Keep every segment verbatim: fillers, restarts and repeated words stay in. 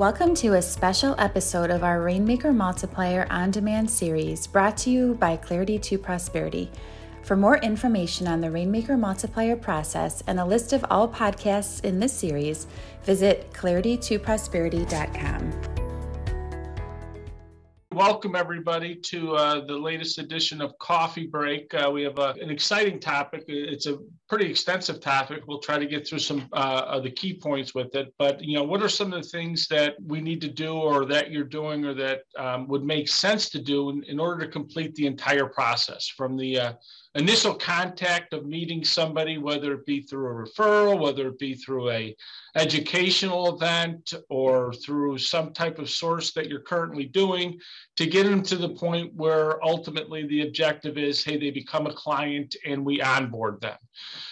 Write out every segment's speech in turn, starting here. Welcome to a special episode of our Rainmaker Multiplier On Demand series brought to you by Clarity to Prosperity. For more information on the Rainmaker Multiplier process and a list of all podcasts in this series, visit clarity to prosperity dot com. Welcome, everybody, to uh, the latest edition of Coffee Break. Uh, we have uh, an exciting topic. It's a pretty extensive topic. We'll try to get through some uh, of the key points with it. But, you know, what are some of the things that we need to do or that you're doing or that um, would make sense to do in, in order to complete the entire process from the uh, initial contact of meeting somebody, whether it be through a referral, whether it be through a educational event or through some type of source that you're currently doing, to get them to the point where ultimately the objective is, hey, they become a client and we onboard them.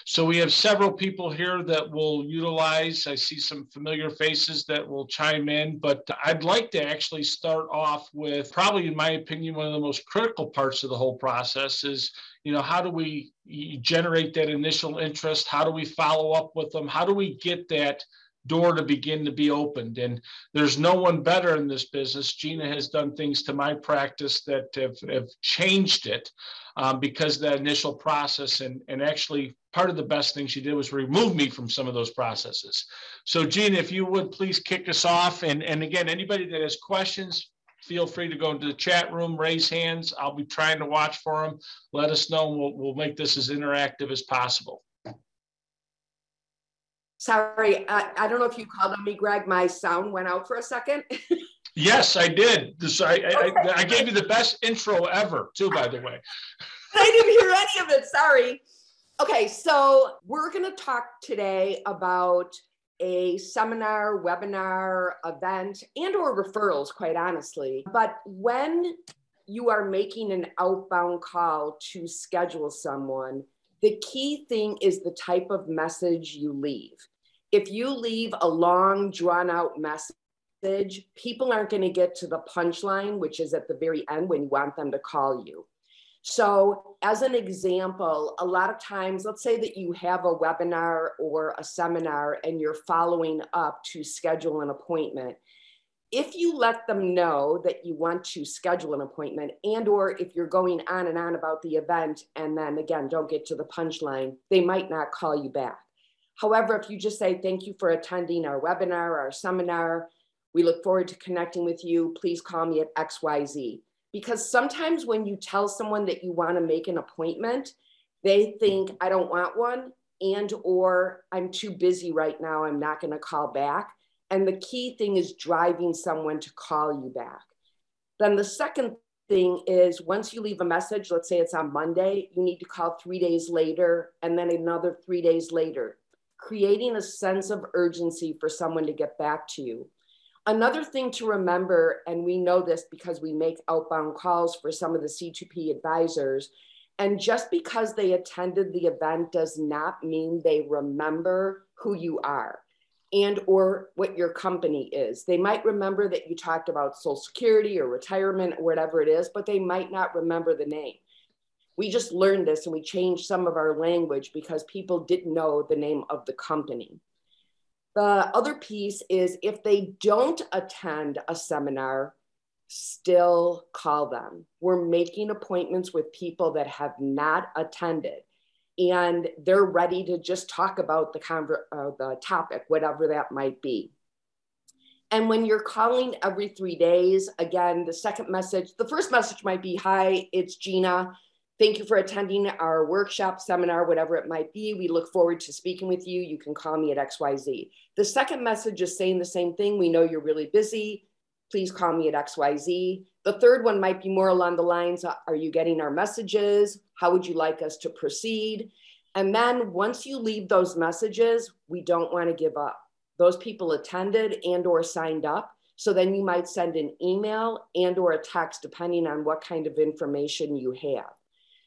So we have several people here that will utilize. I see some familiar faces that will chime in, but I'd like to actually start off with probably, in my opinion, one of the most critical parts of the whole process is, you know, how do we generate that initial interest? How do we follow up with them? How do we get that door to begin to be opened? And there's no one better in this business. Gina has done things to my practice that have, have changed it um, because of that initial process. And, and actually, part of the best thing she did was remove me from some of those processes. So, Gina, if you would please kick us off. And, and again, anybody that has questions, feel free to go into the chat room, raise hands. I'll be trying to watch for them. Let us know, and we'll, we'll make this as interactive as possible. Sorry, I, I don't know if you called on me, Greg. My sound went out for a second. Yes, I did. This, I, I, I gave you the best intro ever, too, by the way. I didn't hear any of it. Sorry. Okay, so we're going to talk today about a seminar, webinar, event, and or referrals, quite honestly. But when you are making an outbound call to schedule someone, the key thing is the type of message you leave. If you leave a long, drawn-out message, people aren't going to get to the punchline, which is at the very end when you want them to call you. So as an example, a lot of times, let's say that you have a webinar or a seminar and you're following up to schedule an appointment. If you let them know that you want to schedule an appointment, and or if you're going on and on about the event and then again, don't get to the punchline, they might not call you back. However, if you just say, thank you for attending our webinar, our seminar, we look forward to connecting with you, please call me at X Y Z. Because sometimes when you tell someone that you want to make an appointment, they think, I don't want one, and or I'm too busy right now, I'm not going to call back. And the key thing is driving someone to call you back. Then the second thing is, once you leave a message, let's say it's on Monday, you need to call three days later and then another three days later, creating a sense of urgency for someone to get back to you. Another thing to remember, and we know this because we make outbound calls for some of the C two P advisors, and just because they attended the event does not mean they remember who you are and or what your company is. They might remember that you talked about Social Security or retirement or whatever it is, but they might not remember the name. We just learned this and we changed some of our language because people didn't know the name of the company. The other piece is, if they don't attend a seminar, still call them. We're making appointments with people that have not attended, and they're ready to just talk about the, conver- uh, the topic, whatever that might be. And when you're calling every three days, again, the second message, the first message might be, hi, it's Gina. Thank you for attending our workshop, seminar, whatever it might be. We look forward to speaking with you. You can call me at X Y Z. The second message is saying the same thing. We know you're really busy. Please call me at X Y Z. The third one might be more along the lines, are you getting our messages? How would you like us to proceed? And then once you leave those messages, we don't want to give up. Those people attended and or signed up. So then you might send an email and or a text, depending on what kind of information you have.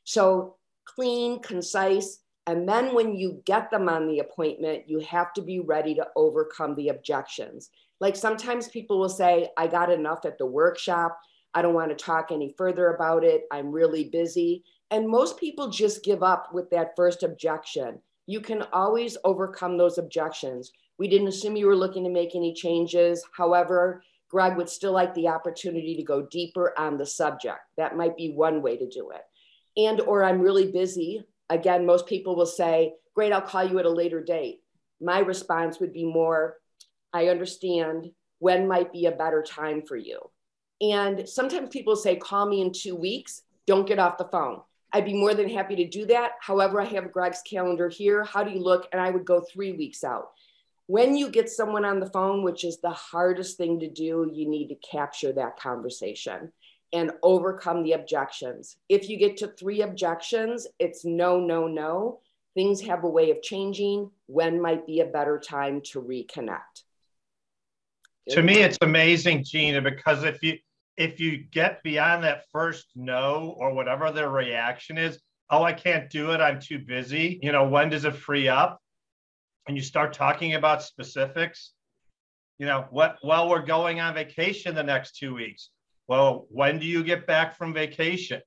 So clean, concise, and then when you get them on the appointment, you have to be ready to overcome the objections. Like sometimes people will say, I got enough at the workshop. I don't want to talk any further about it. I'm really busy. And most people just give up with that first objection. you can always overcome those objections. We didn't assume you were looking to make any changes. However, Greg would still like the opportunity to go deeper on the subject. That might be one way to do it. And, or I'm really busy. Again, most people will say, great, I'll call you at a later date. My response would be more, I understand, when might be a better time for you? And sometimes people say, call me in two weeks, don't get off the phone. I'd be more than happy to do that. However, I have Greg's calendar here. How do you look? And I would go three weeks out. When you get someone on the phone, which is the hardest thing to do, you need to capture that conversation and overcome the objections. If you get to three objections, it's no, no, no. Things have a way of changing. When might be a better time to reconnect? To me, it's amazing, Gina, because if you if you get beyond that first no or whatever their reaction is, oh, I can't do it, I'm too busy, you know, when does it free up? And you start talking about specifics, you know, what, well, we're going on vacation the next two weeks. Well, when do you get back from vacation?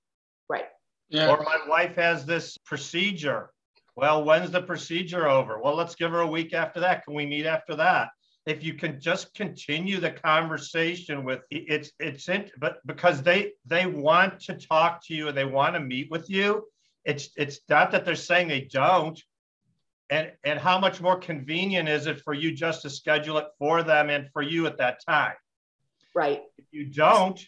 Right. Yeah. Or my wife has this procedure. Well, when's the procedure over? Well, let's give her a week after that. Can we meet after that? If you can just continue the conversation with it's it's in, but because they they want to talk to you and they want to meet with you, it's it's not that they're saying they don't. And and how much more convenient is it for you just to schedule it for them and for you at that time? Right. If you don't,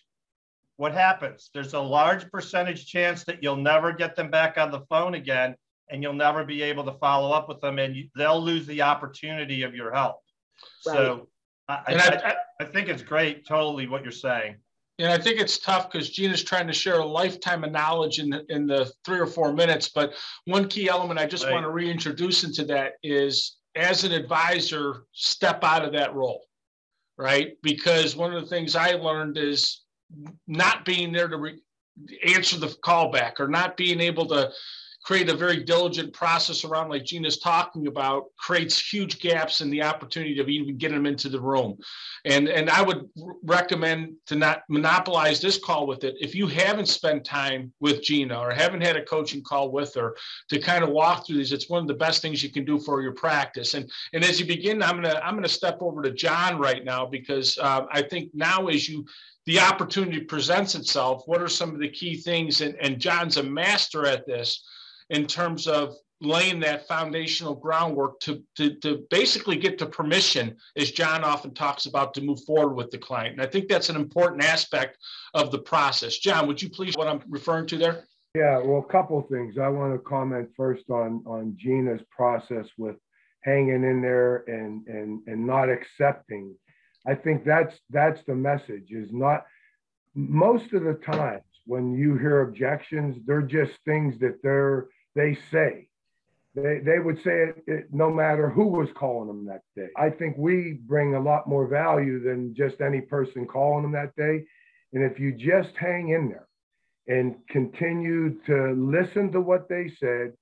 what happens? There's a large percentage chance that you'll never get them back on the phone again, and you'll never be able to follow up with them, and you, they'll lose the opportunity of your help. Right. So I, I, I, I think it's great, totally what you're saying. And I think it's tough because Gina's trying to share a lifetime of knowledge in the, in the three or four minutes. But one key element I just right. want to reintroduce into that is, as an advisor, step out of that role, right? Because one of the things I learned is not being there to re- answer the callback or not being able to create a very diligent process around, like Gina's talking about, creates huge gaps in the opportunity to even get them into the room. And, and I would recommend to not monopolize this call with it. If you haven't spent time with Gina or haven't had a coaching call with her to kind of walk through these, it's one of the best things you can do for your practice. And, and as you begin, I'm gonna, I'm gonna step over to John right now, because uh, I think now as you, the opportunity presents itself, what are some of the key things? And, and John's a master at this, in terms of laying that foundational groundwork to, to, to basically get the permission, as John often talks about, to move forward with the client. And I think that's an important aspect of the process. John, would you please what I'm referring to there? Yeah, well, a couple of things. I want to comment first on, on Gina's process with hanging in there and, and, and not accepting. I think that's, that's the message, is not most of the time, when you hear objections, they're just things that they're, they say. They, they would say it, it no matter who was calling them that day. I think we bring a lot more value than just any person calling them that day. And if you just hang in there and continue to listen to what they said,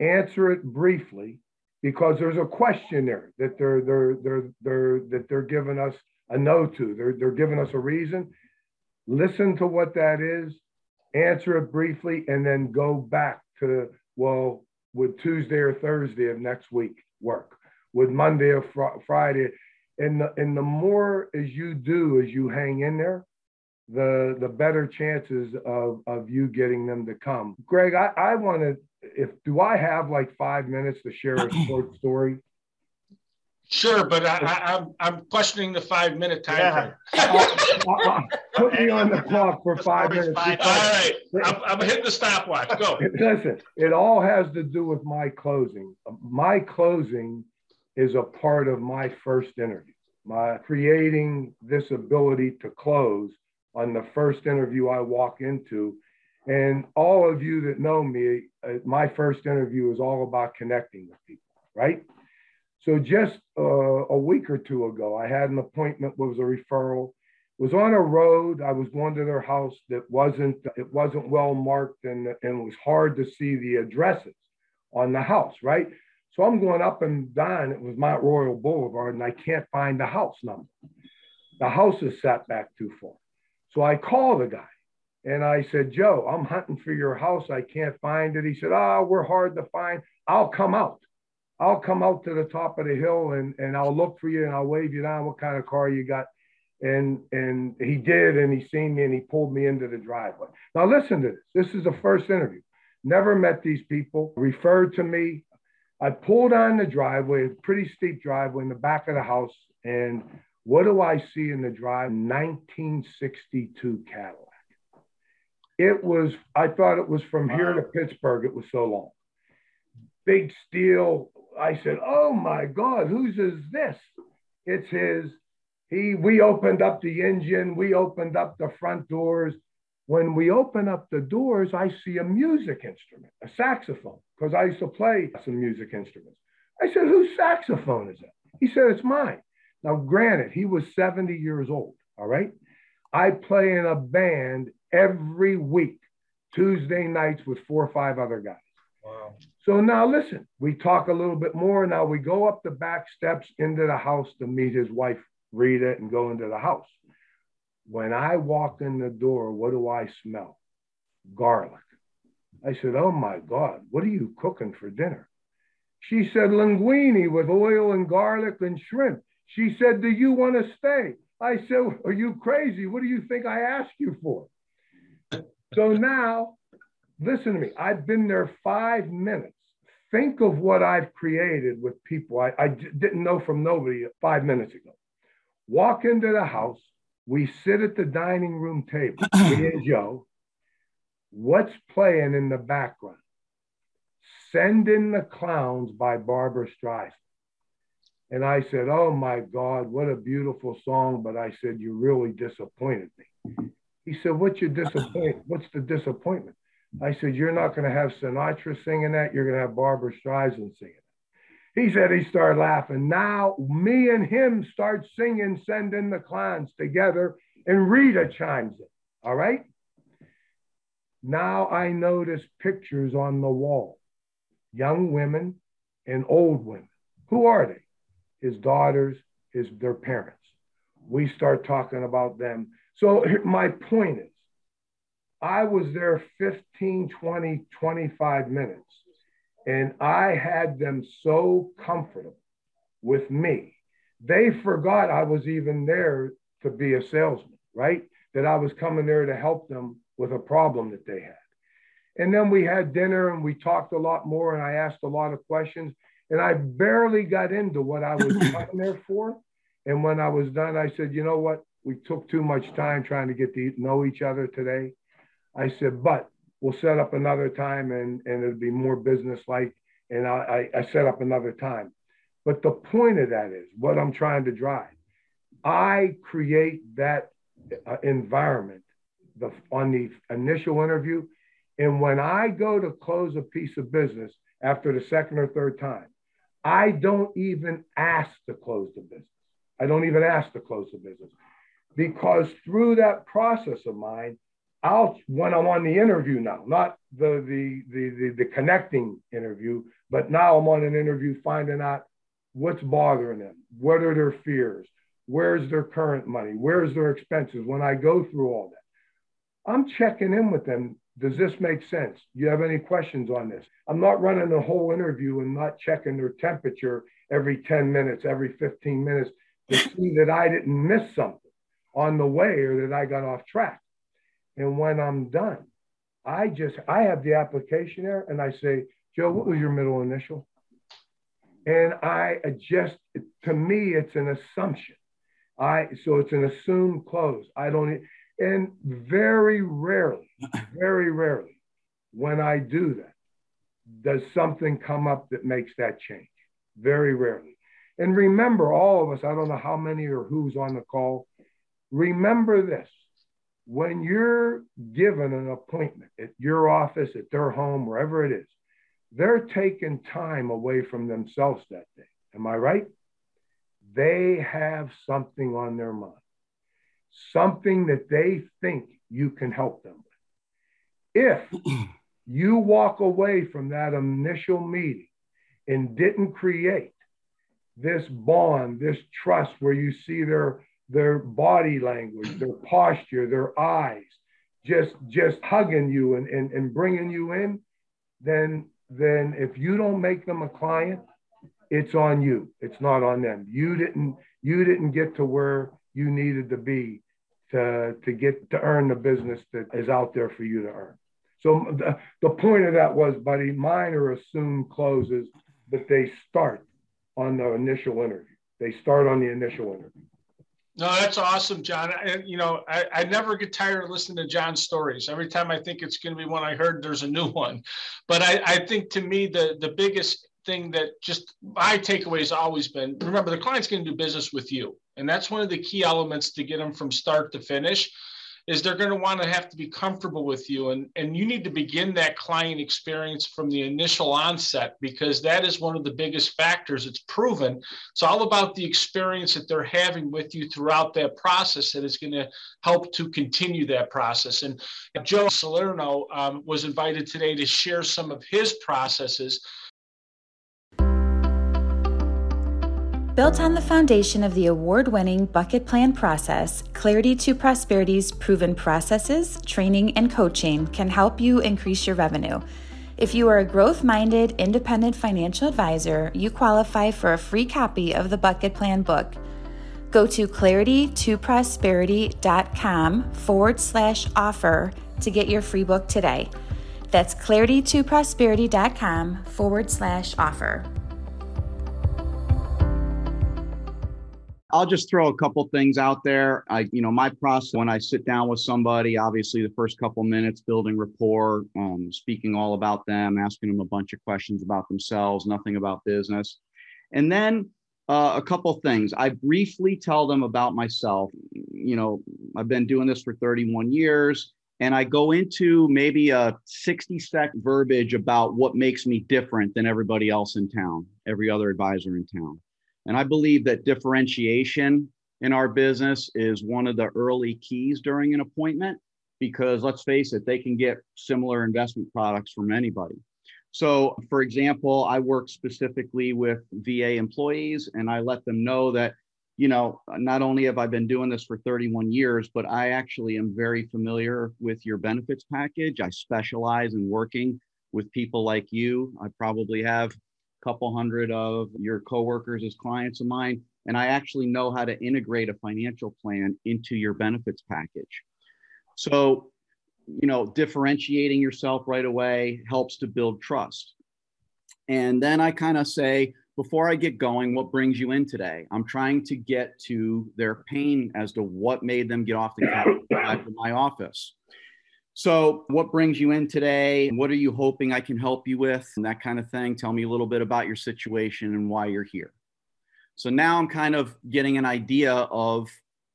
answer it briefly, because there's a questionnaire that they're, they're, they're, they're, that they're giving us a no to. They're, they're giving us a reason. Listen to what that is, answer it briefly, and then go back to, well, would Tuesday or Thursday of next week work? Would Monday or fr- Friday? And the, and the more as you do, as you hang in there, the, the better chances of, of you getting them to come. Greg, I, I want to, if, do I have like five minutes to share a short story? Sure, but I, I, I'm I'm questioning the five minute time. Yeah. uh, uh, put me on the clock for five minutes. All right, I'm, I'm hitting the stopwatch. Go. Listen, it all has to do with my closing. My closing is a part of my first interview. My creating this ability to close on the first interview I walk into, and all of you that know me, uh, my first interview is all about connecting with people, right? So just uh, a week or two ago, I had an appointment, was a referral, was on a road. I was going to their house that wasn't, it wasn't well marked, and, and it was hard to see the addresses on the house, right? So I'm going up and down, it was Mount Royal Boulevard, and I can't find the house number. The house is sat back too far. So I called the guy and I said, Joe, I'm hunting for your house, I can't find it. He said, ah, oh, we're hard to find, I'll come out. I'll come out to the top of the hill and, and I'll look for you and I'll wave you down. What kind of car you got? And, and he did, and he seen me and he pulled me into the driveway. Now listen to this. This is the first interview. Never met these people, referred to me. I pulled on the driveway, a pretty steep driveway in the back of the house. And what do I see in the drive? nineteen sixty-two Cadillac. It was, I thought it was from here to Pittsburgh. It was so long. Big steel. I said, oh my God, whose is this? It's his. He, we opened up the engine. We opened up the front doors. When we open up the doors, I see a music instrument, a saxophone, because I used to play some music instruments. I said, whose saxophone is that? He said, it's mine. Now, granted, he was seventy years old, all right? I play in a band every week, Tuesday nights with four or five other guys. Wow. So now listen, we talk a little bit more. Now we go up the back steps into the house to meet his wife, Rita, and go into the house. When I walk in the door, what do I smell? Garlic. I said, oh my God, what are you cooking for dinner? She said, linguine with oil and garlic and shrimp. She said, do you want to stay? I said, are you crazy? What do you think I asked you for? So now, listen to me. I've been there five minutes. Think of what I've created with people I, I didn't know from nobody five minutes ago. Walk into the house. We sit at the dining room table. Here's Joe. What's playing in the background? Send in the Clowns by Barbra Streisand. And I said, oh my God, what a beautiful song. But I said, you really disappointed me. He said, what's your disappointment? What's the disappointment? I said, you're not going to have Sinatra singing that. You're going to have Barbra Streisand singing it. He said, he started laughing. Now me and him start singing, Send in the Clowns together, and Rita chimes in. All right. Now I notice pictures on the wall, young women and old women. Who are they? His daughters, his their parents. We start talking about them. So my point is, I was there fifteen, twenty, twenty-five minutes, and I had them so comfortable with me. They forgot I was even there to be a salesman, right? That I was coming there to help them with a problem that they had. And then we had dinner and we talked a lot more, and I asked a lot of questions. And I barely got into what I was coming there for. And when I was done, I said, you know what? We took too much time trying to get to know each other today. I said, but we'll set up another time, and, and it'll be more business-like. And I, I, I set up another time. But the point of that is what I'm trying to drive. I create that uh, environment the, on the initial interview. And when I go to close a piece of business after the second or third time, I don't even ask to close the business. I don't even ask to close the business, because through that process of mine, I'll, when I'm on the interview now, not the, the, the, the, the connecting interview, but now I'm on an interview finding out what's bothering them. What are their fears? Where's their current money? Where's their expenses? When I go through all that, I'm checking in with them. Does this make sense? Do you have any questions on this? I'm not running the whole interview and not checking their temperature every ten minutes, every fifteen minutes to see that I didn't miss something on the way or that I got off track. And when I'm done, I just, I have the application there and I say, Joe, what was your middle initial? And I adjust, to me, it's an assumption. I, so it's an assumed close. I don't, and very rarely, very rarely, when I do that, does something come up that makes that change? Very rarely. And remember, all of us, I don't know how many or who's on the call, remember this. When you're given an appointment at your office, at their home, wherever it is, they're taking time away from themselves that day. Am I right? They have something on their mind, something that they think you can help them with. If you walk away from that initial meeting and didn't create this bond, this trust where you see their their body language, their posture, their eyes, just, just hugging you and, and, and bringing you in, then, then if you don't make them a client, it's on you. It's not on them. You didn't, you didn't get to where you needed to be to, to get to earn the business that is out there for you to earn. So the, the point of that was, buddy, mine are assumed closes, but they start on the initial interview. They start on the initial interview. No, that's awesome, John. I, you know, I, I never get tired of listening to John's stories. Every time I think it's going to be one I heard, there's a new one. But I, I think to me, the, the biggest thing that just my takeaway has always been, remember, the client's going to do business with you. And that's one of the key elements to get them from start to finish is they're going to want to have to be comfortable with you. And, and you need to begin that client experience from the initial onset, because that is one of the biggest factors. It's proven. It's all about the experience that they're having with you throughout that process that is going to help to continue that process. And Joe Salerno um, was invited today to share some of his processes. Built on the foundation of the award-winning Bucket Plan process, Clarity to Prosperity's proven processes, training, and coaching can help you increase your revenue. If you are a growth-minded, independent financial advisor, you qualify for a free copy of the Bucket Plan book. Go to clarity to prosperity dot com forward slash offer to get your free book today. That's clarity to prosperity dot com forward slash offer. I'll just throw a couple things out there. I, you know, my process when I sit down with somebody, obviously the first couple minutes, building rapport, um, speaking all about them, asking them a bunch of questions about themselves, nothing about business. And then uh, a couple things. I briefly tell them about myself. You know, I've been doing this for thirty-one years, and I go into maybe a sixty second verbiage about what makes me different than everybody else in town, every other advisor in town. And I believe that differentiation in our business is one of the early keys during an appointment, because let's face it, they can get similar investment products from anybody. So, for example, I work specifically with V A employees, and I let them know that, you know, not only have I been doing this for thirty-one years, but I actually am very familiar with your benefits package. I specialize in working with people like you. I probably have couple hundred of your coworkers as clients of mine, and I actually know how to integrate a financial plan into your benefits package. So, you know, differentiating yourself right away helps to build trust. And then I kind of say, before I get going, what brings you in today? I'm trying to get to their pain as to what made them get off the couch in my office. So what brings you in today? What are you hoping I can help you with? And that kind of thing. Tell me a little bit about your situation and why you're here. So now I'm kind of getting an idea of,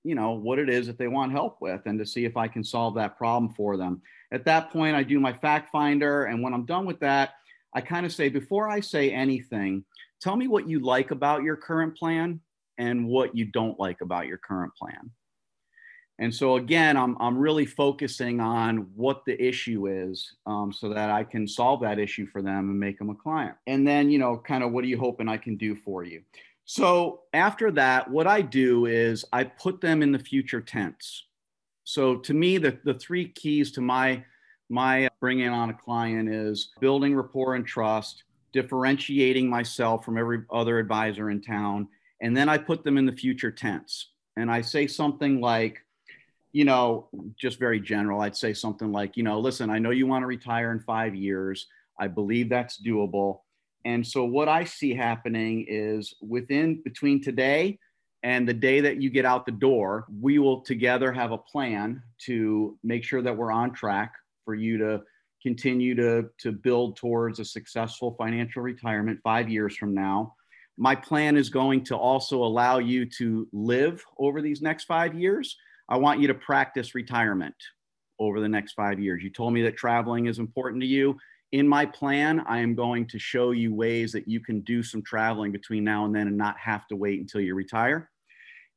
you know, what it is that they want help with, and to see if I can solve that problem for them. At that point, I do my fact finder. And when I'm done with that, I kind of say, before I say anything, tell me what you like about your current plan and what you don't like about your current plan. And so again, I'm I'm really focusing on what the issue is, um, so that I can solve that issue for them and make them a client. And then, you know, kind of, what are you hoping I can do for you? So after that, what I do is I put them in the future tense. So to me, the, the three keys to my, my bringing on a client is building rapport and trust, differentiating myself from every other advisor in town. And then I put them in the future tense. And I say something like, you know, just very general, I'd say something like, you know, listen, I know you want to retire in five years. I believe that's doable. And so what I see happening is within between today and the day that you get out the door, we will together have a plan to make sure that we're on track for you to continue to, to build towards a successful financial retirement five years from now. My plan is going to also allow you to live over these next five years. I want you to practice retirement over the next five years. You told me that traveling is important to you. In my plan, I am going to show you ways that you can do some traveling between now and then and not have to wait until you retire.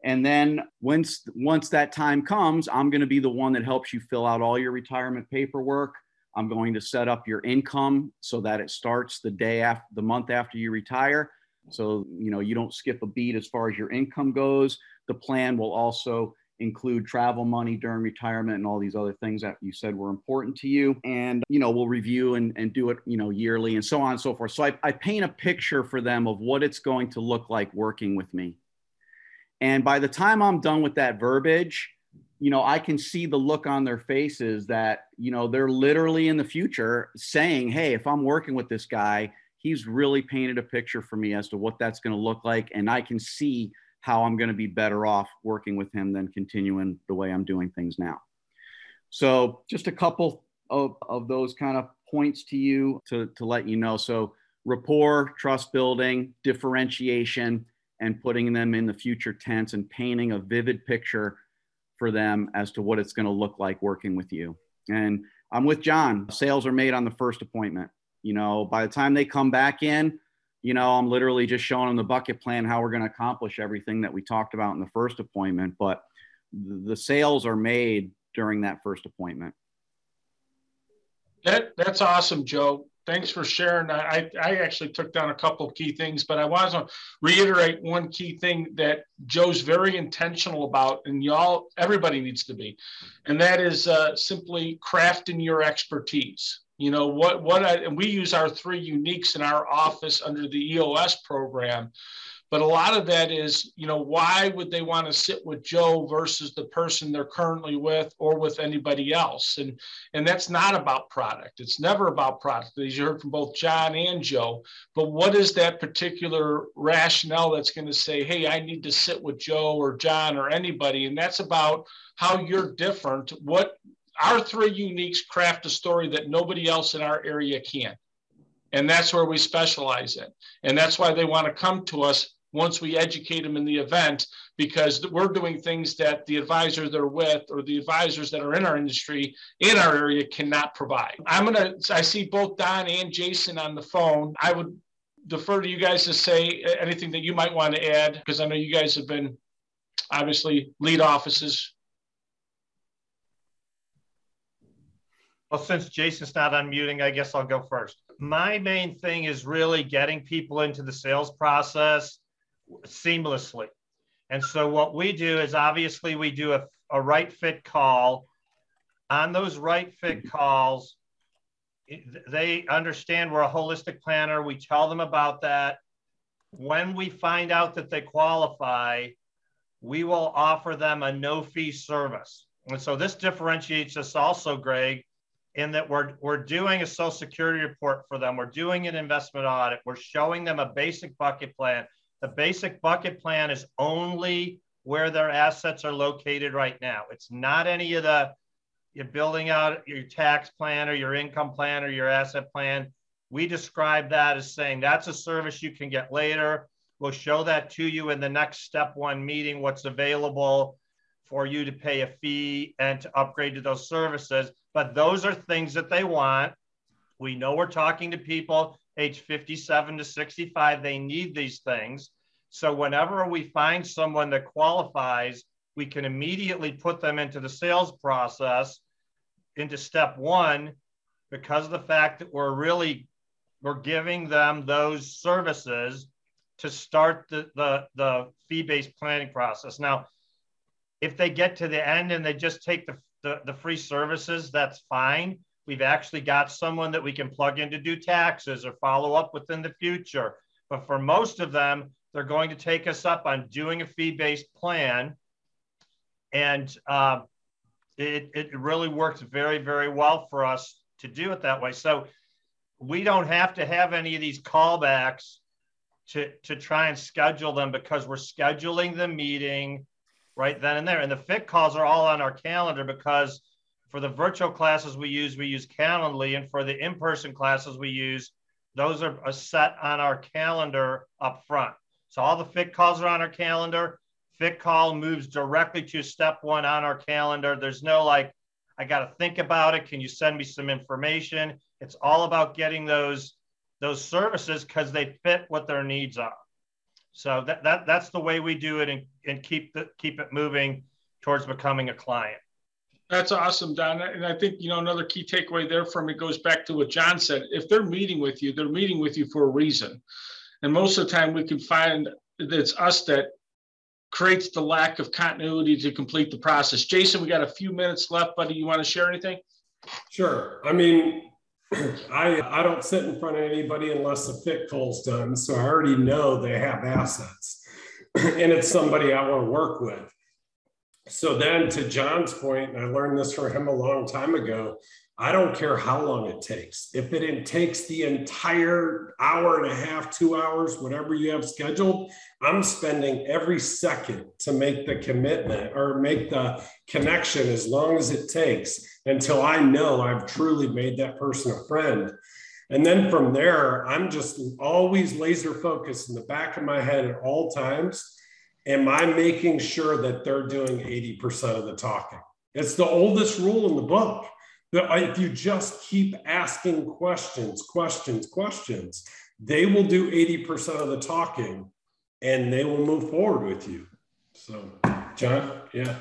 And then once, once that time comes, I'm going to be the one that helps you fill out all your retirement paperwork. I'm going to set up your income so that it starts the day after, the month after you retire. So, you know, you don't skip a beat as far as your income goes. The plan will also include travel money during retirement and all these other things that you said were important to you. And, you know, we'll review and, and do it, you know, yearly and so on and so forth. So I, I paint a picture for them of what it's going to look like working with me. And by the time I'm done with that verbiage, you know, I can see the look on their faces that, you know, they're literally in the future saying, hey, if I'm working with this guy, he's really painted a picture for me as to what that's going to look like. And I can see how I'm going to be better off working with him than continuing the way I'm doing things now. So just a couple of, of those kind of points to you to, to let you know. So rapport, trust building, differentiation, and putting them in the future tense and painting a vivid picture for them as to what it's going to look like working with you. And I'm with John. Sales are made on the first appointment. You know, by the time they come back in, you know, I'm literally just showing them the bucket plan, how we're going to accomplish everything that we talked about in the first appointment. But the sales are made during that first appointment. That, that's awesome, Joe. Thanks for sharing. I, I actually took down a couple of key things, but I want to reiterate one key thing that Joe's very intentional about, and y'all, everybody needs to be, and that is uh, simply crafting your expertise. You know, what, what I, and we use our three uniques in our office under the E O S program, but a lot of that is, you know, why would they want to sit with Joe versus the person they're currently with or with anybody else? And, and that's not about product. It's never about product, as you heard from both John and Joe, but what is that particular rationale that's going to say, hey, I need to sit with Joe or John or anybody. And that's about how you're different. What, our three uniques craft a story that nobody else in our area can. And that's where we specialize in. And that's why they want to come to us once we educate them in the event, because we're doing things that the advisors they're with or the advisors that are in our industry, in our area, cannot provide. I'm gonna, I see both Don and Jason on the phone. I would defer to you guys to say anything that you might want to add, because I know you guys have been obviously lead offices. Well, since Jason's not unmuting, I guess I'll go first. My main thing is really getting people into the sales process seamlessly. And so what we do is obviously we do a, a right fit call. On those right fit calls, they understand we're a holistic planner. We tell them about that. When we find out that they qualify, we will offer them a no-fee service. And so this differentiates us also, Greg, in that we're, we're doing a Social Security report for them. We're doing an investment audit. We're showing them a basic bucket plan. The basic bucket plan is only where their assets are located right now. It's not any of the, you're building out your tax plan or your income plan or your asset plan. We describe that as saying that's a service you can get later. We'll show that to you in the next step one meeting, what's available for you to pay a fee and to upgrade to those services. But those are things that they want. We know we're talking to people age fifty-seven to sixty-five. They need these things. So whenever we find someone that qualifies, we can immediately put them into the sales process, into step one, because of the fact that we're really, we're giving them those services to start the, the, the fee-based planning process. Now, if they get to the end and they just take the The, the free services, that's fine. We've actually got someone that we can plug in to do taxes or follow up with in the future. But for most of them, they're going to take us up on doing a fee-based plan. And uh, it, it really works very, very well for us to do it that way. So we don't have to have any of these callbacks to, to try and schedule them, because we're scheduling the meeting right then and there. And the fit calls are all on our calendar, because for the virtual classes we use, we use Calendly. And for the in-person classes we use, those are set on our calendar up front. So all the fit calls are on our calendar. Fit call moves directly to step one on our calendar. There's no like, I got to think about it. Can you send me some information? It's all about getting those, those services because they fit what their needs are. So that, that that's the way we do it, and, and keep the, keep it moving towards becoming a client. That's awesome, Don. And I think, you know, another key takeaway there from it goes back to what John said. If they're meeting with you, they're meeting with you for a reason. And most of the time we can find that it's us that creates the lack of continuity to complete the process. Jason, we got a few minutes left, buddy. You want to share anything? Sure. I mean, I, I don't sit in front of anybody unless the fit call's done. So I already know they have assets and it's somebody I want to work with. So then to John's point, and I learned this from him a long time ago, I don't care how long it takes. If it takes the entire hour and a half, two hours, whatever you have scheduled, I'm spending every second to make the commitment or make the connection as long as it takes until I know I've truly made that person a friend. And then from there, I'm just always laser focused in the back of my head at all times. Am I making sure that they're doing eighty percent of the talking? It's the oldest rule in the book. If you just keep asking questions, questions, questions, they will do eighty percent of the talking and they will move forward with you. So, John, yeah.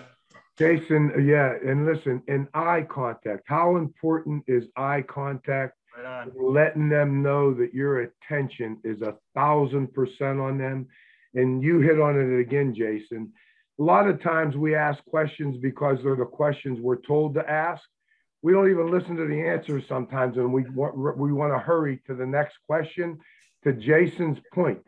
Jason, yeah, and listen, and eye contact. How important is eye contact? Right on. Letting them know that your attention is a thousand percent on them. And you hit on it again, Jason. A lot of times we ask questions because they're the questions we're told to ask. We don't even listen to the answers sometimes, and we want, we want to hurry to the next question. To Jason's point,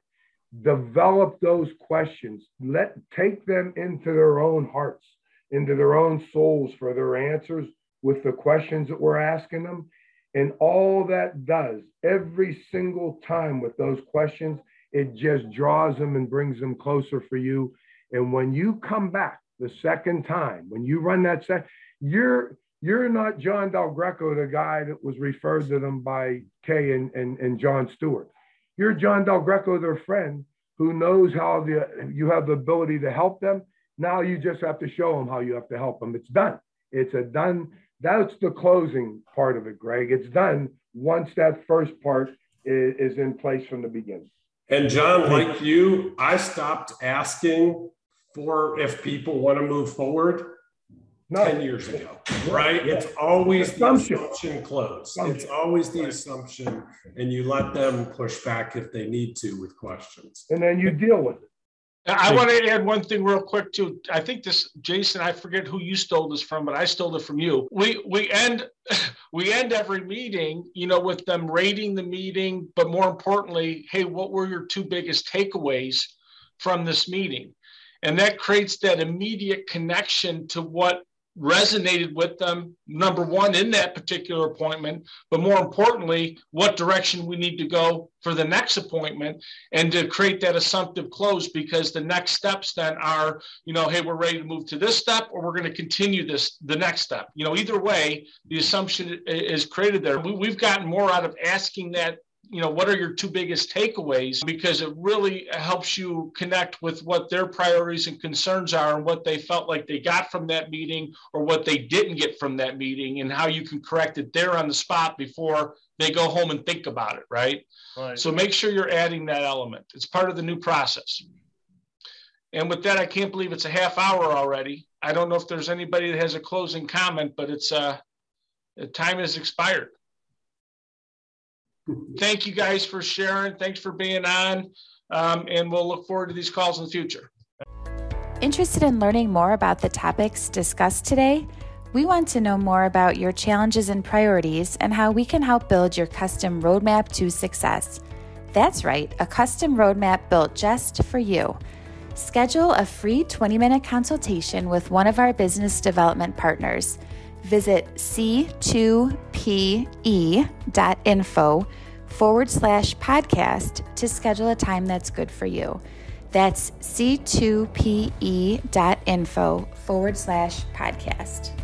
develop those questions. Let take them into their own hearts, into their own souls for their answers with the questions that we're asking them. And all that does, every single time with those questions, it just draws them and brings them closer for you. And when you come back the second time, when you run that set, you're... You're not John Del Greco, the guy that was referred to them by Kay and, and, and John Stewart. You're John Del Greco, their friend, who knows how the, you have the ability to help them. Now you just have to show them how you have to help them. It's done. It's a done. That's the closing part of it, Greg. It's done once that first part is, is in place from the beginning. And John, like you, I stopped asking for if people want to move forward. No. ten years ago, right? Yeah. It's always the assumption close. It's always the assumption, and you let them push back if they need to with questions. And then you deal with it. I want to add one thing real quick, too. I think this, Jason, I forget who you stole this from, but I stole it from you. We we end we end every meeting, you know, with them rating the meeting, but more importantly, hey, what were your two biggest takeaways from this meeting? And that creates that immediate connection to what resonated with them, number one, in that particular appointment, but more importantly, what direction we need to go for the next appointment, and to create that assumptive close, because the next steps then are, you know, hey, we're ready to move to this step, or we're going to continue this, the next step. You know, either way, the assumption is created there. We, we've gotten more out of asking that, you know, what are your two biggest takeaways? Because it really helps you connect with what their priorities and concerns are, and what they felt like they got from that meeting, or what they didn't get from that meeting, and how you can correct it there on the spot before they go home and think about it, right? Right. So make sure you're adding that element. It's part of the new process. And with that, I can't believe it's a half hour already. I don't know if there's anybody that has a closing comment, but it's uh, the time has expired. Thank you guys for sharing. Thanks for being on. Um, and we'll look forward to these calls in the future. Interested in learning more about the topics discussed today? We want to know more about your challenges and priorities, and how we can help build your custom roadmap to success. That's right, a custom roadmap built just for you. Schedule a free twenty-minute consultation with one of our business development partners. Visit c two p e dot info forward slash podcast to schedule a time that's good for you. That's c two p e dot info forward slash podcast.